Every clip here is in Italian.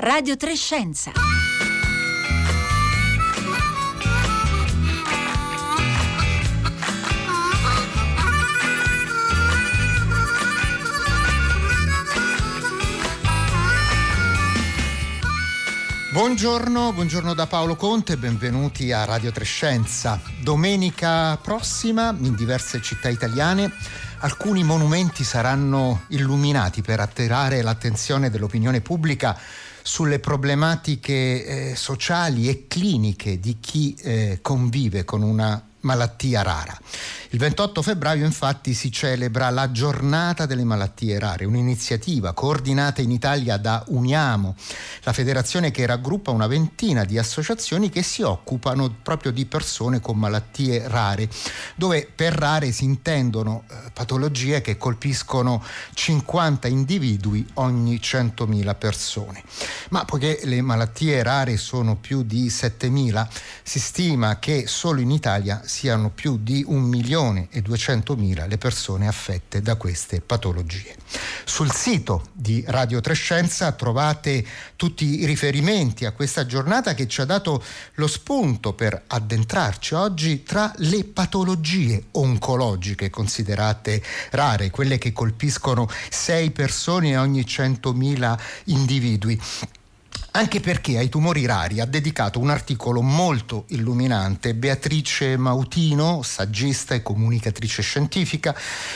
Radio 3 Scienza. Buongiorno da Paolo Conte, benvenuti a Radio 3 Scienza. Domenica prossima in diverse città italiane alcuni monumenti saranno illuminati per attirare l'attenzione dell'opinione pubblica sulle problematiche sociali e cliniche di chi convive con una malattia rara. Il 28 febbraio infatti si celebra la giornata delle malattie rare, un'iniziativa coordinata in Italia da Uniamo, la federazione che raggruppa una ventina di associazioni che si occupano proprio di persone con malattie rare, dove per rare si intendono patologie che colpiscono 50 individui ogni 100.000 persone. Ma poiché le malattie rare sono più di 7.000, si stima che solo in Italia siano più di 1.200.000 le persone affette da queste patologie. Sul sito di Radio 3 Scienza trovate tutti i riferimenti a questa giornata che ci ha dato lo spunto per addentrarci oggi tra le patologie oncologiche considerate rare, quelle che colpiscono 6 persone ogni 100.000 individui. Anche perché ai tumori rari ha dedicato un articolo molto illuminante Beatrice Mautino, saggista e comunicatrice scientifica,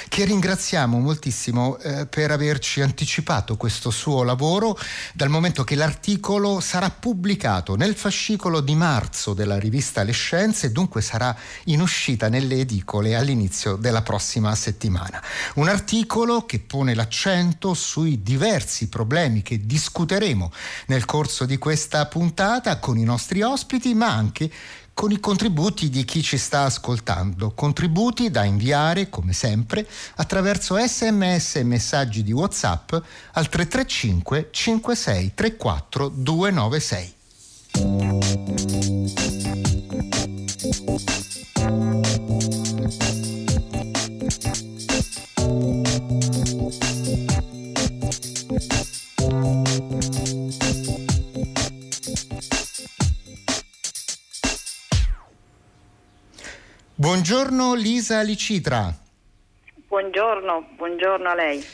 che ringraziamo moltissimo per averci anticipato questo suo lavoro, dal momento che l'articolo sarà pubblicato nel fascicolo di marzo della rivista Le Scienze e dunque sarà in uscita nelle edicole all'inizio della prossima settimana. Un articolo che pone l'accento sui diversi problemi che discuteremo nel corso di questa puntata con i nostri ospiti, ma anche con i contributi di chi ci sta ascoltando, contributi da inviare come sempre attraverso SMS e messaggi di WhatsApp al 335 56 34 296. Buongiorno Lisa Licitra. Buongiorno a lei.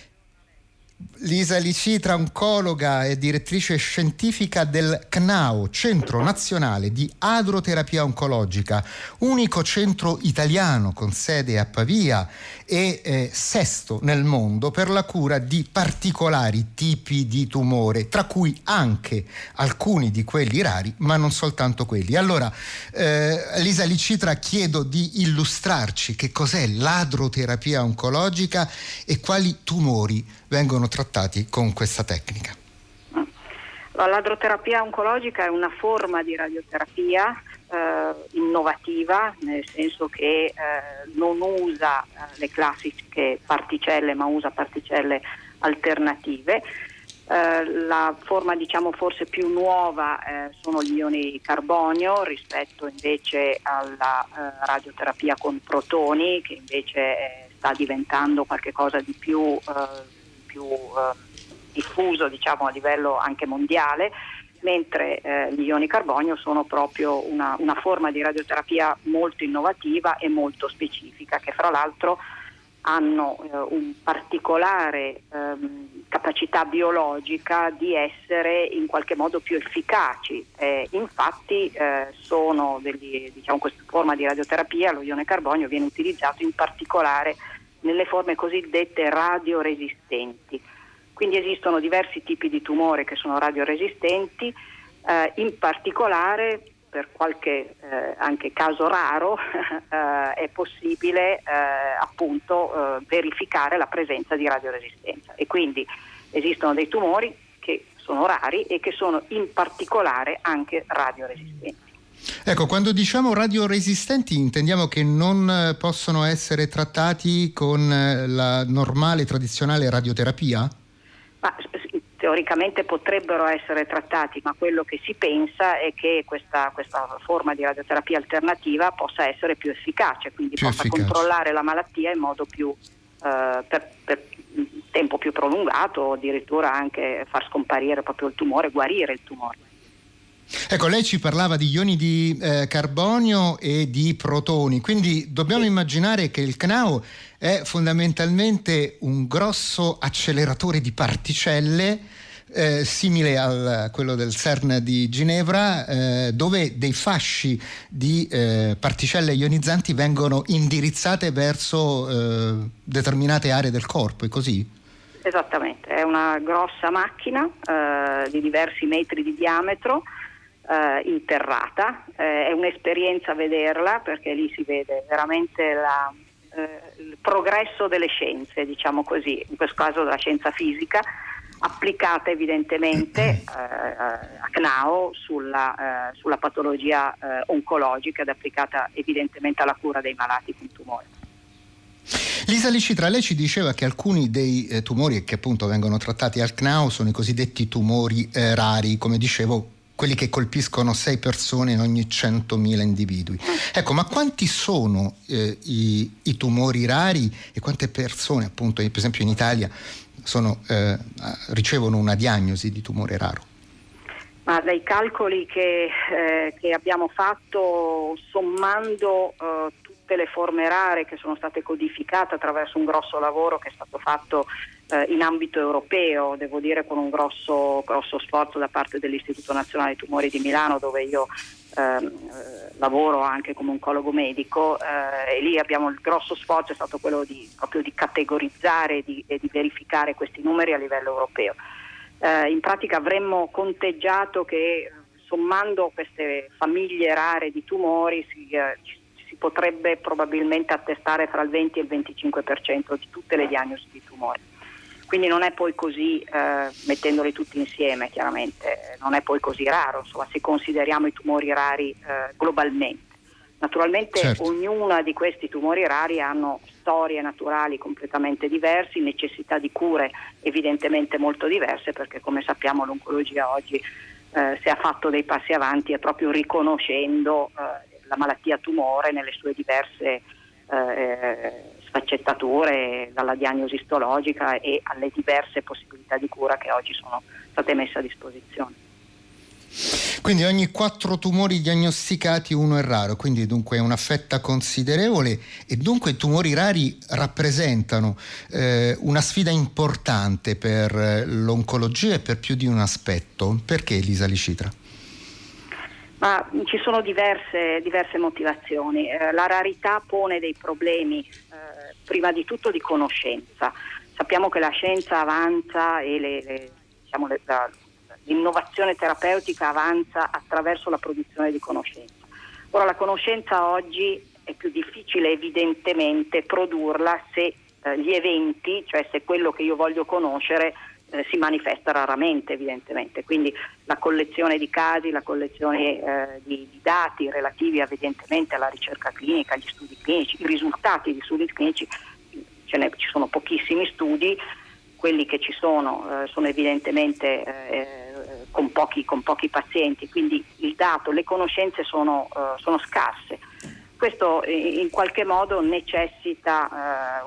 Lisa Licitra, oncologa e direttrice scientifica del CNAO, Centro Nazionale di Adroterapia Oncologica, unico centro italiano con sede a Pavia e sesto nel mondo per la cura di particolari tipi di tumore, tra cui anche alcuni di quelli rari, ma non soltanto quelli. Allora, Lisa Licitra, chiedo di illustrarci che cos'è l'adroterapia oncologica e quali tumori vengono trattati con questa tecnica. L'adroterapia oncologica è una forma di radioterapia innovativa, nel senso che non usa le classiche particelle, ma usa particelle alternative. La forma forse più nuova sono gli ioni carbonio rispetto invece alla radioterapia con protoni, che invece sta diventando qualcosa di più diffuso, a livello anche mondiale, mentre gli ioni carbonio sono proprio una forma di radioterapia molto innovativa e molto specifica, che fra l'altro hanno un particolare capacità biologica di essere in qualche modo più efficaci. Infatti sono questa forma di radioterapia, lo ione carbonio, viene utilizzato in particolare nelle forme cosiddette radioresistenti. Quindi esistono diversi tipi di tumore che sono radioresistenti, in particolare per qualche anche caso raro è possibile appunto verificare la presenza di radioresistenza, e quindi esistono dei tumori che sono rari e che sono in particolare anche radioresistenti. Ecco, quando diciamo radioresistenti intendiamo che non possono essere trattati con la normale, tradizionale radioterapia? Ma teoricamente potrebbero essere trattati, ma quello che si pensa è che questa forma di radioterapia alternativa possa essere più efficace, quindi possa controllare la malattia in modo più tempo più prolungato o addirittura anche far scomparire proprio il tumore, guarire il tumore. Ecco, lei ci parlava di ioni di carbonio e di protoni, quindi dobbiamo immaginare che il CNAO è fondamentalmente un grosso acceleratore di particelle simile a quello del CERN di Ginevra, dove dei fasci di particelle ionizzanti vengono indirizzate verso determinate aree del corpo, è così? Esattamente, è una grossa macchina di diversi metri di diametro, interrata, è un'esperienza vederla, perché lì si vede veramente il progresso delle scienze, diciamo così, in questo caso della scienza fisica, applicata evidentemente a CNAO sulla patologia oncologica ed applicata evidentemente alla cura dei malati con tumore. Lisa Licitra, lei ci diceva che alcuni dei tumori che appunto vengono trattati al CNAO sono i cosiddetti tumori rari, come dicevo, quelli che colpiscono 6 persone in ogni 100.000 individui. Ecco, ma quanti sono i tumori rari e quante persone, appunto, per esempio in Italia, ricevono una diagnosi di tumore raro? Ma dai calcoli che abbiamo fatto, sommando tutte le forme rare che sono state codificate attraverso un grosso lavoro che è stato fatto in ambito europeo, devo dire con un grosso sforzo da parte dell'Istituto Nazionale dei Tumori di Milano, dove io lavoro anche come oncologo medico, e lì abbiamo il grosso sforzo è stato quello di categorizzare e di verificare questi numeri a livello europeo. In pratica avremmo conteggiato che sommando queste famiglie rare di tumori si potrebbe probabilmente attestare fra il 20 e il 25% di tutte le diagnosi di tumori. Quindi non è poi così, mettendoli tutti insieme chiaramente, non è poi così raro, insomma, se consideriamo i tumori rari globalmente. Naturalmente certo. Ognuna di questi tumori rari hanno storie naturali completamente diverse, necessità di cure evidentemente molto diverse, perché come sappiamo l'oncologia oggi se ha fatto dei passi avanti è proprio riconoscendo la malattia tumore nelle sue diverse sfaccettature, dalla diagnosi istologica e alle diverse possibilità di cura che oggi sono state messe a disposizione. Quindi ogni 4 tumori diagnosticati uno è raro, quindi dunque è una fetta considerevole e dunque i tumori rari rappresentano una sfida importante per l'oncologia e per più di un aspetto. Perché, Lisa Licitra? Ma ci sono diverse motivazioni. La rarità pone dei problemi, prima di tutto di conoscenza. Sappiamo che la scienza avanza e l'innovazione terapeutica avanza attraverso la produzione di conoscenza. Ora, la conoscenza oggi è più difficile evidentemente produrla se gli eventi, cioè se quello che io voglio conoscere, si manifesta raramente evidentemente, quindi la collezione di casi, la collezione di dati relativi evidentemente alla ricerca clinica, agli studi clinici, i risultati di studi clinici, ci sono pochissimi studi, quelli che ci sono evidentemente con pochi pazienti, quindi il dato, le conoscenze sono scarse. Questo in qualche modo necessita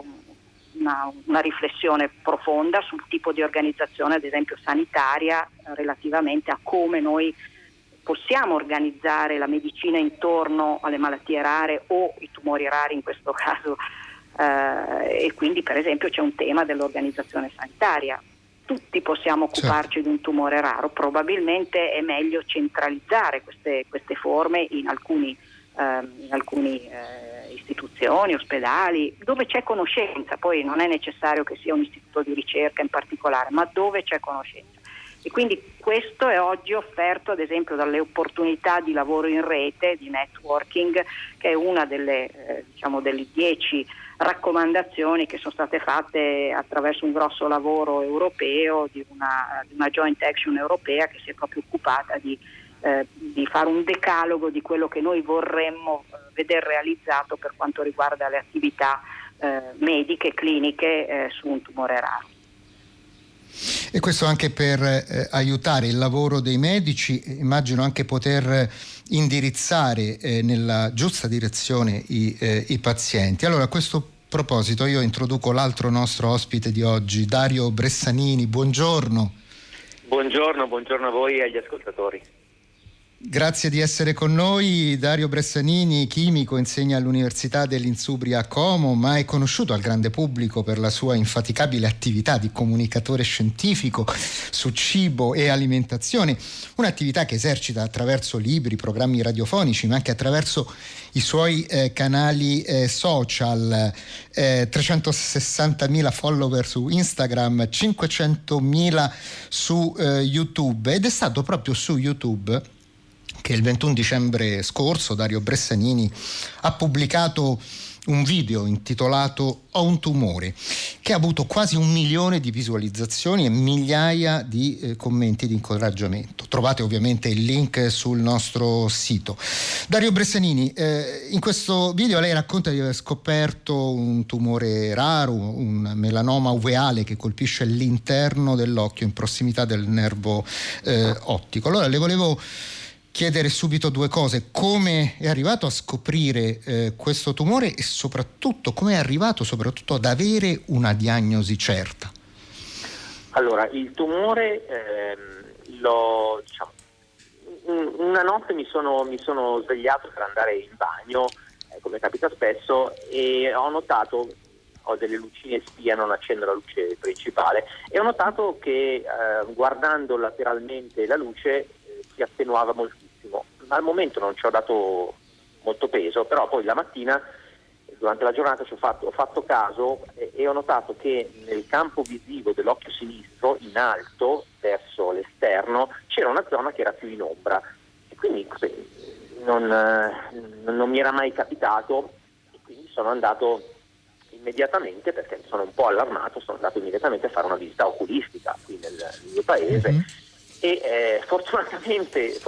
una riflessione profonda sul tipo di organizzazione, ad esempio sanitaria, relativamente a come noi possiamo organizzare la medicina intorno alle malattie rare o i tumori rari in questo caso, e quindi per esempio c'è un tema dell'organizzazione sanitaria. Tutti possiamo occuparci certo. Di un tumore raro, probabilmente è meglio centralizzare queste forme in alcune istituzioni, ospedali, dove c'è conoscenza. Poi non è necessario che sia un istituto di ricerca in particolare, ma dove c'è conoscenza. E quindi questo è oggi offerto ad esempio dalle opportunità di lavoro in rete, di networking, che è una delle 10 raccomandazioni che sono state fatte attraverso un grosso lavoro europeo, di una joint action europea che si è proprio occupata di fare un decalogo di quello che noi vorremmo veder realizzato per quanto riguarda le attività mediche e cliniche su un tumore raro. E questo anche per aiutare il lavoro dei medici, immagino anche poter indirizzare nella giusta direzione i pazienti. Allora, a questo proposito io introduco l'altro nostro ospite di oggi, Dario Bressanini. Buongiorno. Buongiorno, buongiorno a voi e agli ascoltatori. Grazie di essere con noi. Dario Bressanini, chimico, insegna all'Università dell'Insubria a Como, ma è conosciuto al grande pubblico per la sua infaticabile attività di comunicatore scientifico su cibo e alimentazione, un'attività che esercita attraverso libri, programmi radiofonici, ma anche attraverso i suoi canali social, 360.000 follower su Instagram, 500.000 su YouTube, ed è stato proprio su YouTube che il 21 dicembre scorso Dario Bressanini ha pubblicato un video intitolato "Ho un tumore", che ha avuto quasi 1 milione di visualizzazioni e migliaia di commenti di incoraggiamento. Trovate ovviamente il link sul nostro sito. Dario Bressanini, in questo video lei racconta di aver scoperto un tumore raro, un melanoma uveale che colpisce l'interno dell'occhio in prossimità del nervo ottico. Allora le volevo chiedere subito due cose: come è arrivato a scoprire questo tumore e soprattutto come è arrivato soprattutto ad avere una diagnosi certa? Allora, il tumore una notte mi sono svegliato per andare in bagno, come capita spesso, e ho notato, ho delle lucine spia, non accendo la luce principale, e ho notato che guardando lateralmente la luce si attenuava moltissimo. Al momento non ci ho dato molto peso, però poi la mattina durante la giornata ho fatto caso e ho notato che nel campo visivo dell'occhio sinistro, in alto verso l'esterno, c'era una zona che era più in ombra, e quindi non mi era mai capitato, e quindi sono andato immediatamente, perché sono un po' allarmato, sono andato immediatamente a fare una visita oculistica qui nel mio paese. Mm-hmm. E fortunatamente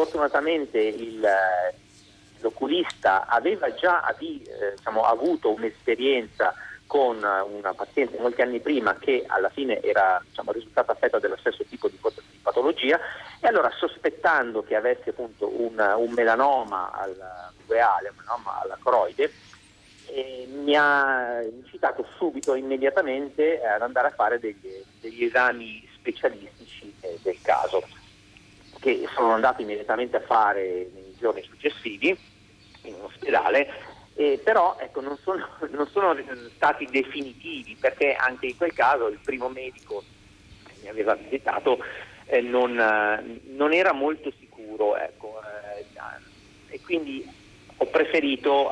l'oculista aveva già avuto un'esperienza con una paziente molti anni prima, che alla fine era risultata affetta dello stesso tipo di patologia, e allora, sospettando che avesse appunto un melanoma uveale, un melanoma alla coroide, mi ha incitato subito, immediatamente, ad andare a fare degli esami specialistici del caso, che sono andato immediatamente a fare nei giorni successivi in ospedale, però ecco, non sono stati definitivi, perché anche in quel caso il primo medico che mi aveva visitato non era molto sicuro, ecco, e quindi ho preferito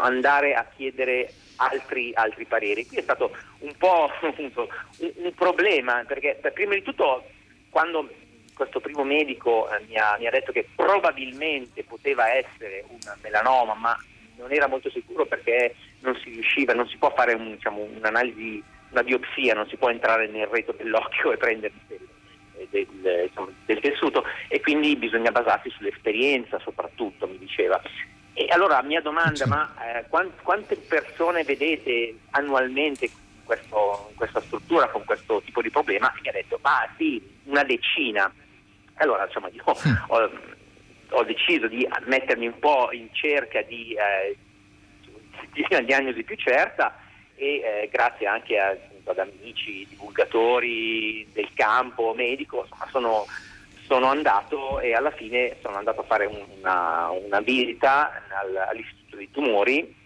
andare a chiedere altri pareri. Qui è stato un po' un problema, perché prima di tutto, quando questo primo medico mi ha detto che probabilmente poteva essere un melanoma, ma non era molto sicuro, perché non si può fare un'analisi, una biopsia, non si può entrare nel retro dell'occhio e prendere del tessuto, e quindi bisogna basarsi sull'esperienza soprattutto, mi diceva. E allora mia domanda: ma quante persone vedete annualmente in questa struttura con questo tipo di problema? Mi ha detto: ma sì, una decina. Allora io ho deciso di mettermi un po' in cerca di una diagnosi più certa, e grazie anche ad amici, divulgatori del campo medico, sono andato, e alla fine sono andato a fare una visita all'Istituto dei Tumori,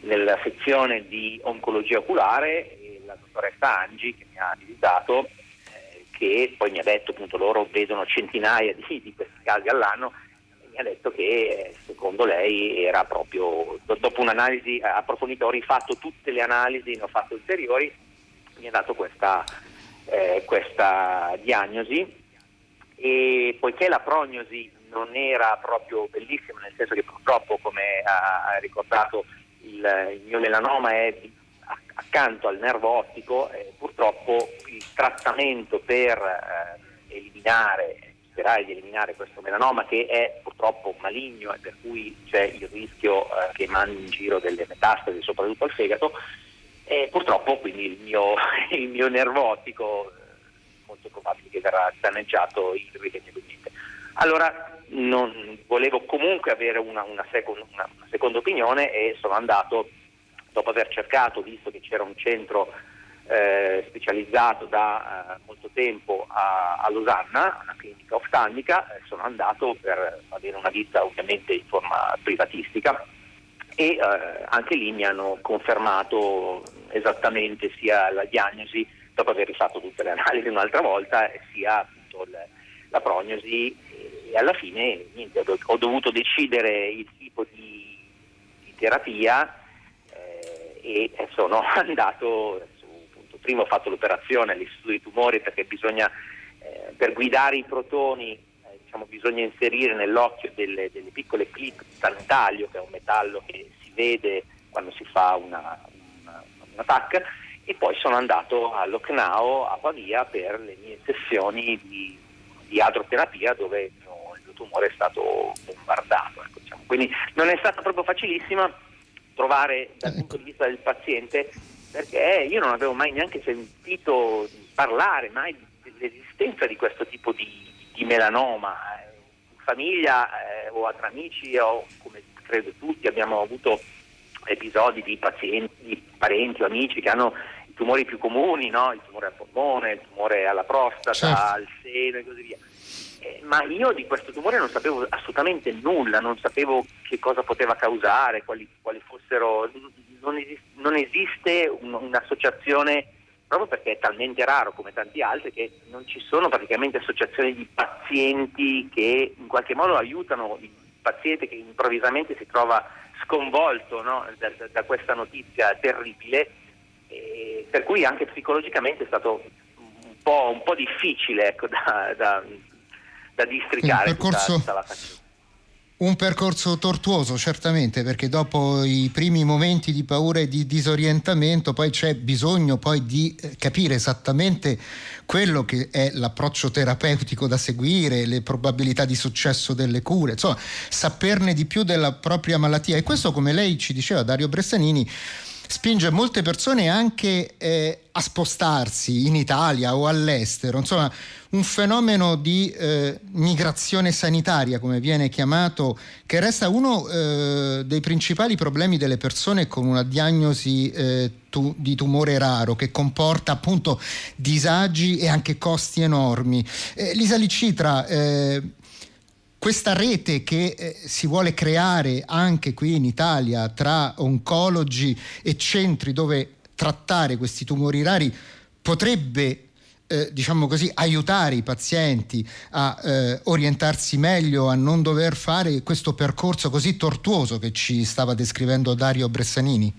nella sezione di oncologia oculare, e la dottoressa Angi, che mi ha visitato, che poi mi ha detto, appunto, loro vedono centinaia di questi casi all'anno, e mi ha detto che secondo lei era proprio, dopo un'analisi approfondita, ho rifatto tutte le analisi, ne ho fatte ulteriori, mi ha dato questa diagnosi. E poiché la prognosi non era proprio bellissima, nel senso che purtroppo, come ha ricordato, il mio melanoma è accanto al nervo ottico, purtroppo il trattamento per sperare di eliminare questo melanoma, che è purtroppo maligno e per cui c'è il rischio che mandi in giro delle metastasi soprattutto al fegato, e purtroppo quindi il mio nervo ottico molto probabile che verrà danneggiato irrimediabilmente. Allora non volevo comunque avere una seconda opinione, e sono andato, dopo aver cercato, visto che c'era un centro specializzato da molto tempo a Losanna, una clinica oftalmica, sono andato per avere una visita ovviamente in forma privatistica, e anche lì mi hanno confermato esattamente sia la diagnosi, dopo aver rifatto tutte le analisi un'altra volta, sia appunto la prognosi, e alla fine niente, ho dovuto decidere il tipo di terapia, e sono andato prima ho fatto l'operazione all'Istituto dei Tumori, perché bisogna per guidare i protoni bisogna inserire nell'occhio delle piccole clip di tantalio, che è un metallo che si vede quando si fa una TAC, e poi sono andato all'OCNAO a Pavia per le mie sessioni di adroterapia, dove il tumore è stato bombardato, Quindi non è stata proprio facilissima trovare dal punto di vista del paziente, perché io non avevo mai neanche sentito parlare mai dell'esistenza di questo tipo di melanoma. In famiglia o tra amici, o come credo tutti, abbiamo avuto episodi di pazienti, di parenti o amici che hanno i tumori più comuni, no? Il tumore al polmone, il tumore alla prostata, al seno e così via. Ma io di questo tumore non sapevo assolutamente nulla, non sapevo che cosa poteva causare, quali fossero. Non esiste un'associazione, proprio perché è talmente raro come tanti altri, che non ci sono praticamente associazioni di pazienti che in qualche modo aiutano il paziente che improvvisamente si trova sconvolto, no? da questa notizia terribile, per cui anche psicologicamente è stato un po' difficile, da districare tutta la faccenda. Un percorso tortuoso, certamente, perché dopo i primi momenti di paura e di disorientamento poi c'è bisogno poi di capire esattamente quello che è l'approccio terapeutico da seguire, le probabilità di successo delle cure, insomma saperne di più della propria malattia. E questo, come lei ci diceva, Dario Bressanini, spinge molte persone anche a spostarsi in Italia o all'estero, insomma un fenomeno di migrazione sanitaria, come viene chiamato, che resta uno dei principali problemi delle persone con una diagnosi di tumore raro, che comporta appunto disagi e anche costi enormi. Lisa Licitra, questa rete che si vuole creare anche qui in Italia tra oncologi e centri dove trattare questi tumori rari potrebbe, aiutare i pazienti a orientarsi meglio, a non dover fare questo percorso così tortuoso che ci stava descrivendo Dario Bressanini?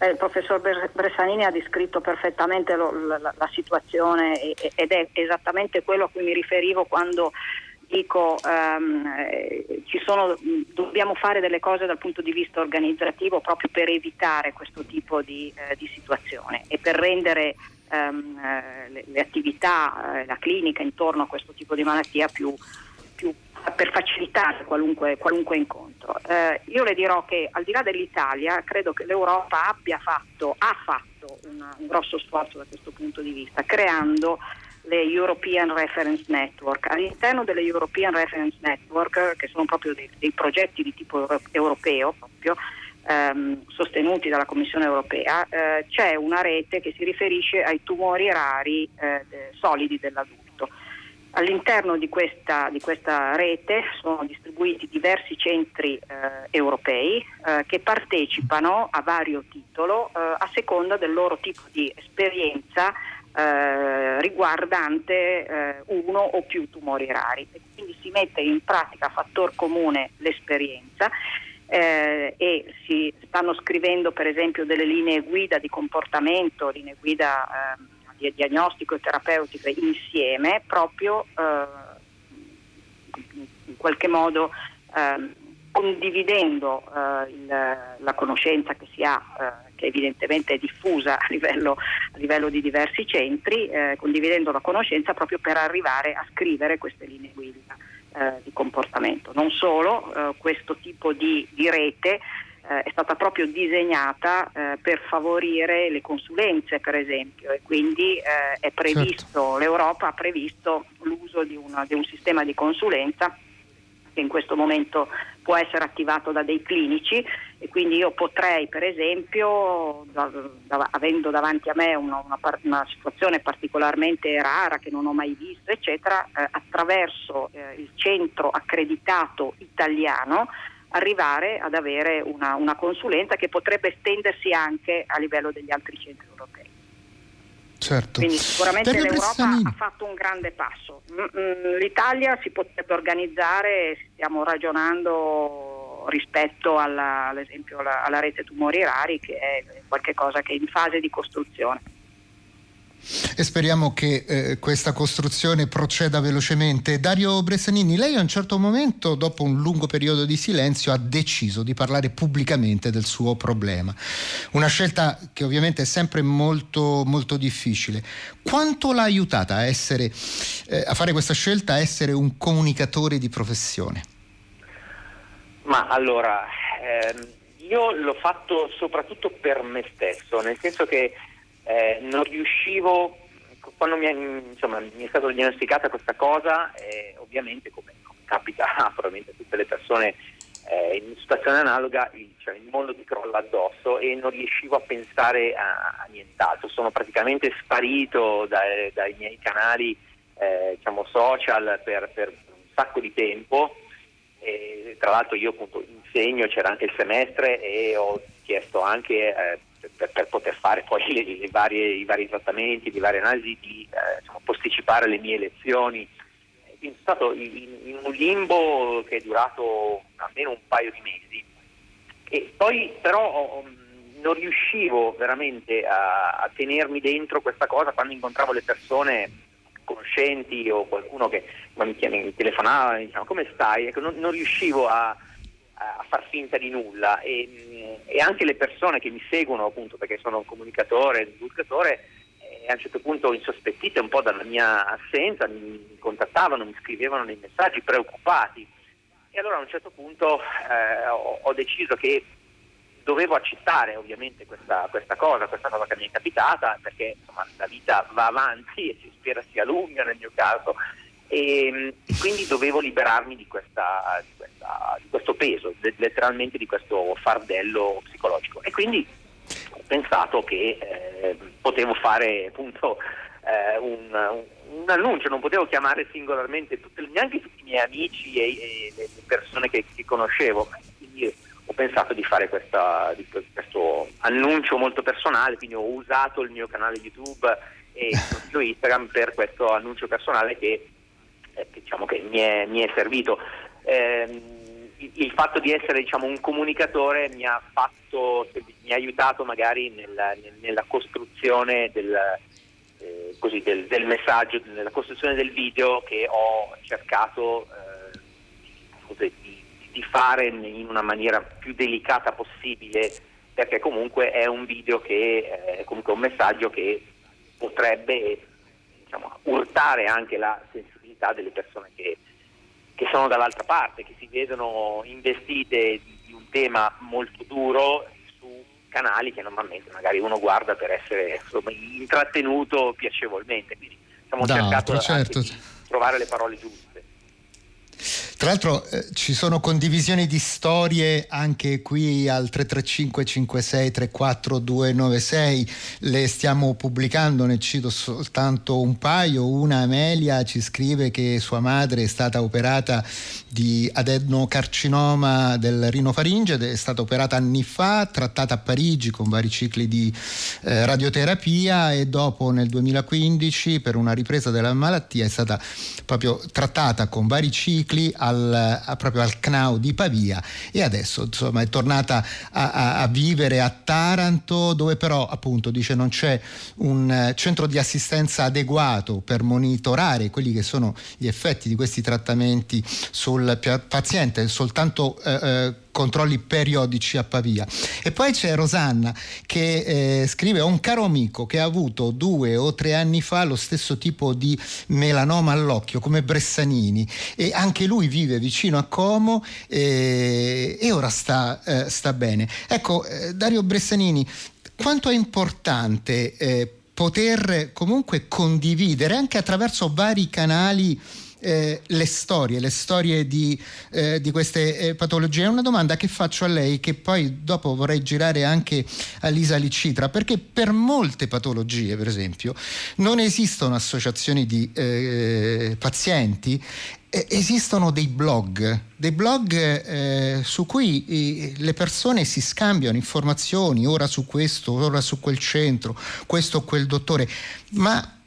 Il professor Bressanini ha descritto perfettamente la situazione, ed è esattamente quello a cui mi riferivo quando dico dobbiamo fare delle cose dal punto di vista organizzativo, proprio per evitare questo tipo di situazione, e per rendere le attività, la clinica intorno a questo tipo di malattia più per facilitare qualunque incontro. Io le dirò che, al di là dell'Italia, credo che l'Europa ha fatto un grosso sforzo da questo punto di vista, creando le European Reference Network. All'interno delle European Reference Network, che sono proprio dei progetti di tipo europeo, proprio sostenuti dalla Commissione europea, c'è una rete che si riferisce ai tumori rari solidi dell'adulto. All'interno di questa rete sono distribuiti diversi centri europei che partecipano a vario titolo a seconda del loro tipo di esperienza riguardante uno o più tumori rari. Quindi si mette in pratica a fattor comune l'esperienza, e si stanno scrivendo per esempio delle linee guida di comportamento, linee guida di diagnostico e terapeutiche insieme, proprio in qualche modo condividendo la conoscenza che si ha, che evidentemente è diffusa a livello di diversi centri, condividendo la conoscenza proprio per arrivare a scrivere queste linee guida di comportamento. Non solo, questo tipo di rete è stata proprio disegnata per favorire le consulenze, per esempio, e quindi è previsto, certo. L'Europa ha previsto l'uso di un sistema di consulenza che in questo momento può essere attivato da dei clinici, e quindi io potrei, per esempio, avendo davanti a me una situazione particolarmente rara che non ho mai visto, eccetera, attraverso il centro accreditato italiano arrivare ad avere una consulenza che potrebbe estendersi anche a livello degli altri centri europei. Certo. Quindi sicuramente l'Europa ha fatto un grande passo. L'Italia si potrebbe organizzare, stiamo ragionando rispetto all'esempio alla rete tumori rari, che è qualcosa che è in fase di costruzione. E speriamo che questa costruzione proceda velocemente. Dario Bressanini, lei a un certo momento, dopo un lungo periodo di silenzio, ha deciso di parlare pubblicamente del suo problema. Una scelta che ovviamente è sempre molto, molto difficile. Quanto l'ha aiutata a fare questa scelta, a essere un comunicatore di professione? Ma allora, io l'ho fatto soprattutto per me stesso, nel senso che non riuscivo, quando mi è stata diagnosticata questa cosa, ovviamente come capita probabilmente a tutte le persone in situazione analoga, il mondo ti crolla addosso e non riuscivo a pensare a nient'altro. Sono praticamente sparito dai miei canali social per un sacco di tempo, e tra l'altro io appunto insegno, c'era anche il semestre e ho chiesto anche per poter fare poi i vari trattamenti, le varie analisi, di posticipare le mie lezioni. Quindi sono stato in un limbo che è durato almeno un paio di mesi, e poi però non riuscivo veramente a tenermi dentro questa cosa. Quando incontravo le persone conoscenti o qualcuno che mi telefonava, mi diceva come stai, ecco, non riuscivo a far finta di nulla, e anche le persone che mi seguono, appunto perché sono un comunicatore, divulgatore, a un certo punto, insospettite un po' dalla mia assenza, mi contattavano, mi scrivevano dei messaggi preoccupati, e allora a un certo punto ho deciso che dovevo accettare ovviamente questa cosa che mi è capitata, perché la vita va avanti e si spera sia lunga nel mio caso, e quindi dovevo liberarmi di questo peso, letteralmente di questo fardello psicologico, e quindi ho pensato che potevo fare appunto un annuncio. Non potevo chiamare singolarmente neanche tutti i miei amici e le persone che conoscevo, quindi ho pensato di fare questo annuncio molto personale. Quindi ho usato il mio canale YouTube e il profilo Instagram per questo annuncio personale che mi è servito. Il fatto di essere un comunicatore mi ha aiutato magari nella costruzione del messaggio, nella costruzione del video che ho cercato di fare in una maniera più delicata possibile, perché comunque è un video che è comunque un messaggio che potrebbe urtare anche la sensibilità delle persone che sono dall'altra parte, che si vedono investite di un tema molto duro su canali che normalmente magari uno guarda per essere intrattenuto piacevolmente. Quindi cercato di trovare le parole giuste. Tra l'altro ci sono condivisioni di storie anche qui al 335 56 34 296, le stiamo pubblicando, ne cito soltanto un paio. Una, Amelia, ci scrive che sua madre è stata operata di adenocarcinoma del rinofaringe, è stata operata anni fa, trattata a Parigi con vari cicli di radioterapia, e dopo nel 2015 per una ripresa della malattia è stata proprio trattata con vari cicli proprio al CNAO di Pavia, e adesso è tornata a vivere a Taranto, dove però appunto dice non c'è un centro di assistenza adeguato per monitorare quelli che sono gli effetti di questi trattamenti sul paziente, soltanto controlli periodici a Pavia. E poi c'è Rosanna che scrive: ho un caro amico che ha avuto 2 o 3 anni fa lo stesso tipo di melanoma all'occhio come Bressanini, e anche lui vive vicino a Como e ora sta bene. Ecco, Dario Bressanini, quanto è importante poter comunque condividere anche attraverso vari canali le storie di queste patologie. È una domanda che faccio a lei, che poi dopo vorrei girare anche a Lisa Licitra, perché per molte patologie, per esempio, non esistono associazioni di pazienti. Esistono dei blog su cui le persone si scambiano informazioni, ora su questo, ora su quel centro, questo o quel dottore, ma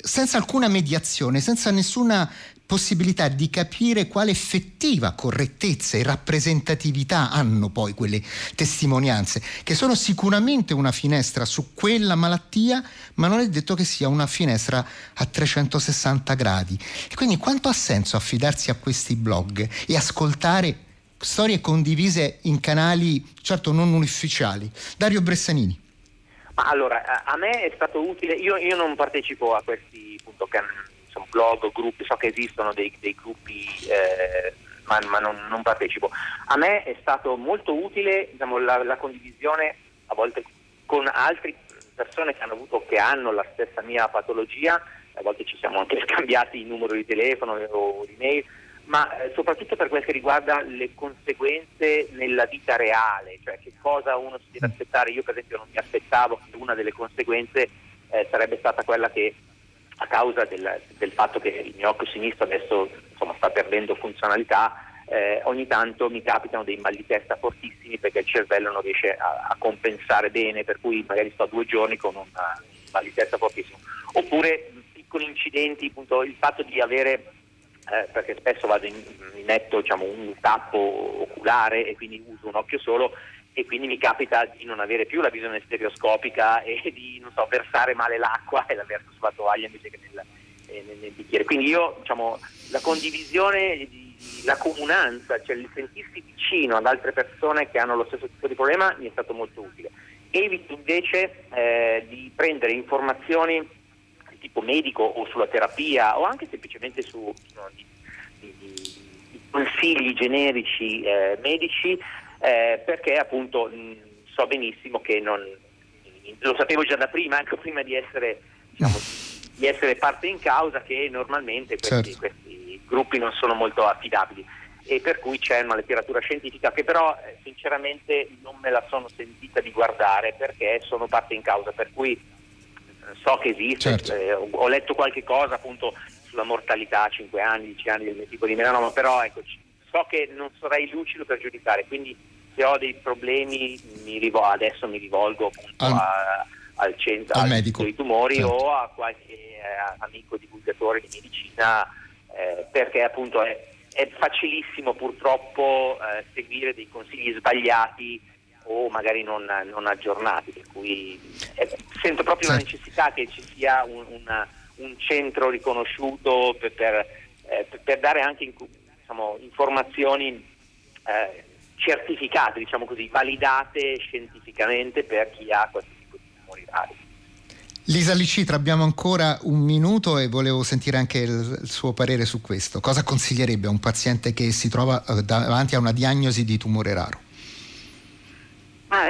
senza alcuna mediazione, senza nessuna possibilità di capire quale effettiva correttezza e rappresentatività hanno poi quelle testimonianze, che sono sicuramente una finestra su quella malattia, ma non è detto che sia una finestra a 360 gradi. E quindi quanto ha senso affidarsi a questi blog e ascoltare storie condivise in canali certo non ufficiali? Dario Bressanini. Ma allora, a me è stato utile, io non partecipo a questi blog, gruppi, so che esistono dei gruppi, ma non partecipo. A me è stato molto utile, diciamo, la condivisione a volte con altre persone che hanno la stessa mia patologia. A volte ci siamo anche scambiati il numero di telefono o di mail, ma soprattutto per quel che riguarda le conseguenze nella vita reale, cioè che cosa uno si deve aspettare. Io per esempio non mi aspettavo che una delle conseguenze sarebbe stata quella che, a causa del fatto che il mio occhio sinistro adesso, insomma, sta perdendo funzionalità, ogni tanto mi capitano dei mal di testa fortissimi perché il cervello non riesce a compensare bene, per cui magari sto 2 giorni con un mal di testa fortissimo. Oppure piccoli incidenti, appunto il fatto di avere, perché spesso vado mi metto, diciamo, un tappo oculare e quindi uso un occhio solo, e quindi mi capita di non avere più la visione stereoscopica e di, non so, versare male l'acqua e la verso sulla tovaglia invece che nel bicchiere. Quindi io, diciamo, la condivisione, la comunanza, cioè il sentirsi vicino ad altre persone che hanno lo stesso tipo di problema, mi è stato molto utile. Evito invece di prendere informazioni di tipo medico o sulla terapia o anche semplicemente su consigli generici medici, perché appunto so benissimo che non lo sapevo già da prima, anche prima di essere, diciamo, di essere parte in causa, che normalmente questi gruppi non sono molto affidabili, e per cui c'è una letteratura scientifica che però sinceramente non me la sono sentita di guardare perché sono parte in causa, per cui so che esiste, ho letto qualche cosa appunto sulla mortalità a 5 anni, 10 anni del mio tipo di melanoma, però eccoci. So che non sarei lucido per giudicare, quindi se ho dei problemi adesso mi rivolgo appunto al centro dei tumori, certo, o a qualche amico divulgatore di medicina, perché appunto è facilissimo purtroppo seguire dei consigli sbagliati o magari non aggiornati, per cui sento proprio la necessità che ci sia un centro riconosciuto per dare anche informazioni certificate, diciamo così, validate scientificamente per chi ha questo tipo di tumori rari. Lisa Licitra, abbiamo ancora un minuto e volevo sentire anche il suo parere su questo. Cosa consiglierebbe a un paziente che si trova davanti a una diagnosi di tumore raro?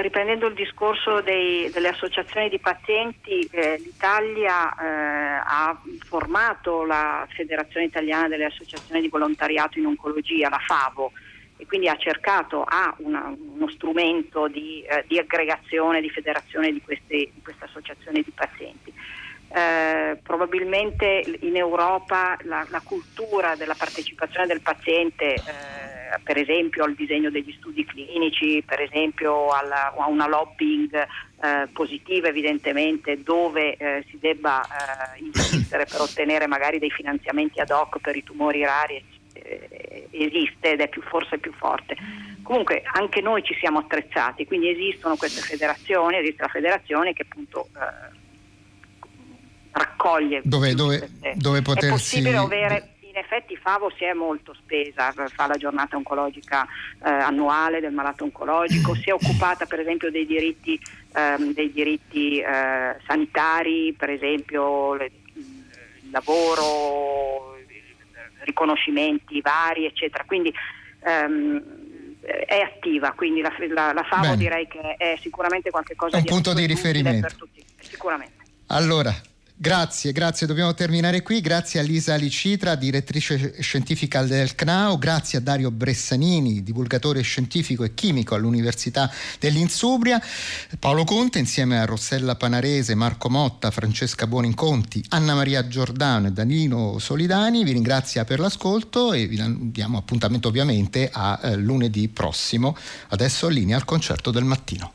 Riprendendo il discorso delle associazioni di pazienti, l'Italia ha formato la Federazione Italiana delle Associazioni di Volontariato in Oncologia, la FAVO, e quindi ha cercato uno strumento di aggregazione, di federazione di queste associazioni di pazienti. Probabilmente in Europa la cultura della partecipazione del paziente, per esempio al disegno degli studi clinici, per esempio a una lobbying positiva evidentemente, dove si debba insistere per ottenere magari dei finanziamenti ad hoc per i tumori rari, esiste ed è forse più forte. Comunque anche noi ci siamo attrezzati, quindi esistono queste federazioni, esiste la federazione che appunto raccoglie dove potersi... È possibile avere... In effetti FAVO si è molto spesa, fa la giornata oncologica annuale del malato oncologico, si è occupata per esempio dei diritti sanitari, per esempio il lavoro, riconoscimenti vari eccetera, quindi è attiva, quindi la FAVO Bene. Direi che è sicuramente qualcosa di un punto di riferimento per tutti, sicuramente. Allora Grazie, dobbiamo terminare qui. Grazie a Lisa Licitra, direttrice scientifica del CNAO, grazie a Dario Bressanini, divulgatore scientifico e chimico all'Università dell'Insubria, Paolo Conte insieme a Rossella Panarese, Marco Motta, Francesca Buoninconti, Anna Maria Giordano e Danilo Solidani. Vi ringrazio per l'ascolto e vi diamo appuntamento ovviamente a lunedì prossimo. Adesso linea al concerto del mattino.